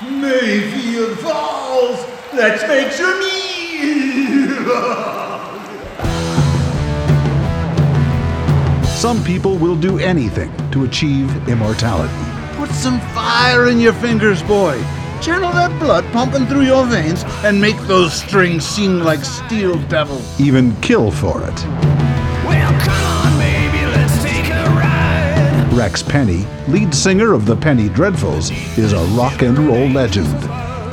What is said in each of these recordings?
Mayfield Falls! Let's make some meal! Some people will do anything to achieve immortality. Put some fire in your fingers, boy. Channel that blood pumping through your veins and make those strings sing like steel devil. Even kill for it. Well, come on, baby, let's take a ride. Rex Penny, lead singer of the Penny Dreadfuls, is a rock and roll legend,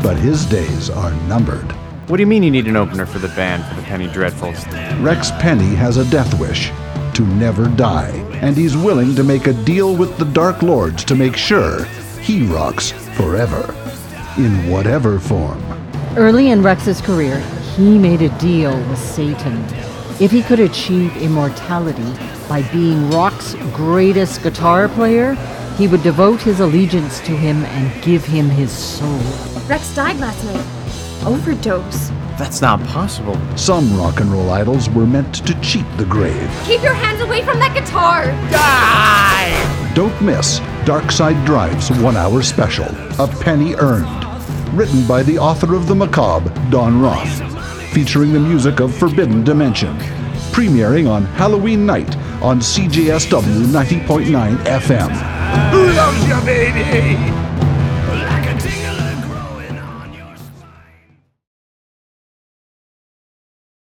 but his days are numbered. What do you mean you need an opener for the band for the Penny Dreadfuls? Rex Penny has a death wish, to never die, and he's willing to make a deal with the Dark Lords to make sure he rocks forever, in whatever form. Early in Rex's career, he made a deal with Satan. If he could achieve immortality by being rock's greatest guitar player, he would devote his allegiance to him and give him his soul. Rex died last night. Overdose. That's not possible. Some rock and roll idols were meant to cheat the grave. Keep your hands away from that guitar! Die! Don't miss Dark Side Drive's 1-hour special, A Penny Earned. Written by the author of The Macabre, Don Roff, featuring the music of Forbidden Dimension, premiering on Halloween night on CJSW 90.9 FM. Who loves you, baby?